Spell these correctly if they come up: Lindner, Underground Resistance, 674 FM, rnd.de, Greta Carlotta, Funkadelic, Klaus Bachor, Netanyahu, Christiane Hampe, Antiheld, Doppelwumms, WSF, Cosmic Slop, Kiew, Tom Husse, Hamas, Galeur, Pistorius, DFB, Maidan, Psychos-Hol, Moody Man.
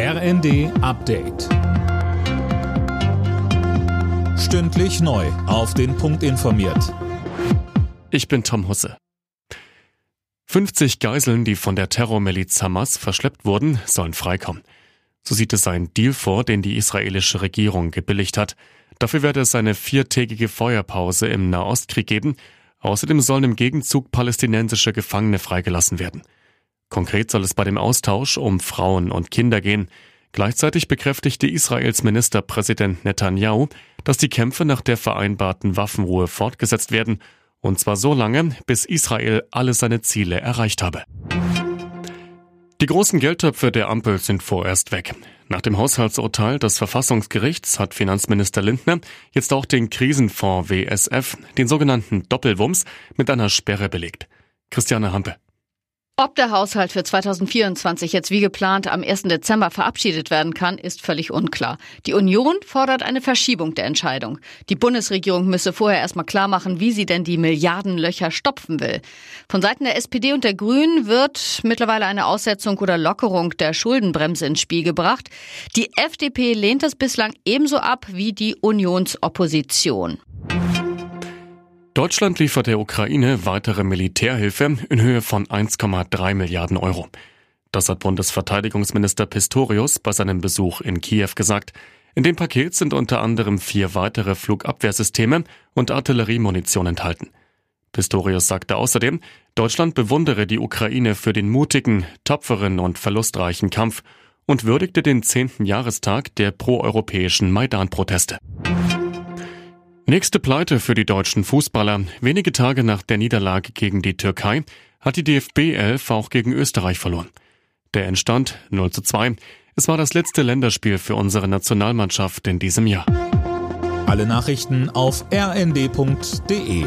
RND-Update. Stündlich neu auf den Punkt informiert. Ich bin Tom Husse. 50 Geiseln, die von der Terrormiliz Hamas verschleppt wurden, sollen freikommen. So sieht es ein Deal vor, den die israelische Regierung gebilligt hat. Dafür werde es eine 4-tägige Feuerpause im Nahostkrieg geben. Außerdem sollen im Gegenzug palästinensische Gefangene freigelassen werden. Konkret soll es bei dem Austausch um Frauen und Kinder gehen. Gleichzeitig bekräftigte Israels Ministerpräsident Netanyahu, dass die Kämpfe nach der vereinbarten Waffenruhe fortgesetzt werden, und zwar so lange, bis Israel alle seine Ziele erreicht habe. Die großen Geldtöpfe der Ampel sind vorerst weg. Nach dem Haushaltsurteil des Verfassungsgerichts hat Finanzminister Lindner jetzt auch den Krisenfonds WSF, den sogenannten Doppelwumms, mit einer Sperre belegt. Christiane Hampe. Ob der Haushalt für 2024 jetzt wie geplant am 1. Dezember verabschiedet werden kann, ist völlig unklar. Die Union fordert eine Verschiebung der Entscheidung. Die Bundesregierung müsse vorher erstmal klar machen, wie sie denn die Milliardenlöcher stopfen will. Von Seiten der SPD und der Grünen wird mittlerweile eine Aussetzung oder Lockerung der Schuldenbremse ins Spiel gebracht. Die FDP lehnt das bislang ebenso ab wie die Unionsopposition. Deutschland liefert der Ukraine weitere Militärhilfe in Höhe von 1,3 Milliarden Euro. Das hat Bundesverteidigungsminister Pistorius bei seinem Besuch in Kiew gesagt. In dem Paket sind unter anderem 4 weitere Flugabwehrsysteme und Artilleriemunition enthalten. Pistorius sagte außerdem, Deutschland bewundere die Ukraine für den mutigen, tapferen und verlustreichen Kampf und würdigte den 10. Jahrestag der proeuropäischen Maidan-Proteste. Nächste Pleite für die deutschen Fußballer. Wenige Tage nach der Niederlage gegen die Türkei hat die DFB-11 auch gegen Österreich verloren. Der Endstand 0:2. Es war das letzte Länderspiel für unsere Nationalmannschaft in diesem Jahr. Alle Nachrichten auf rnd.de.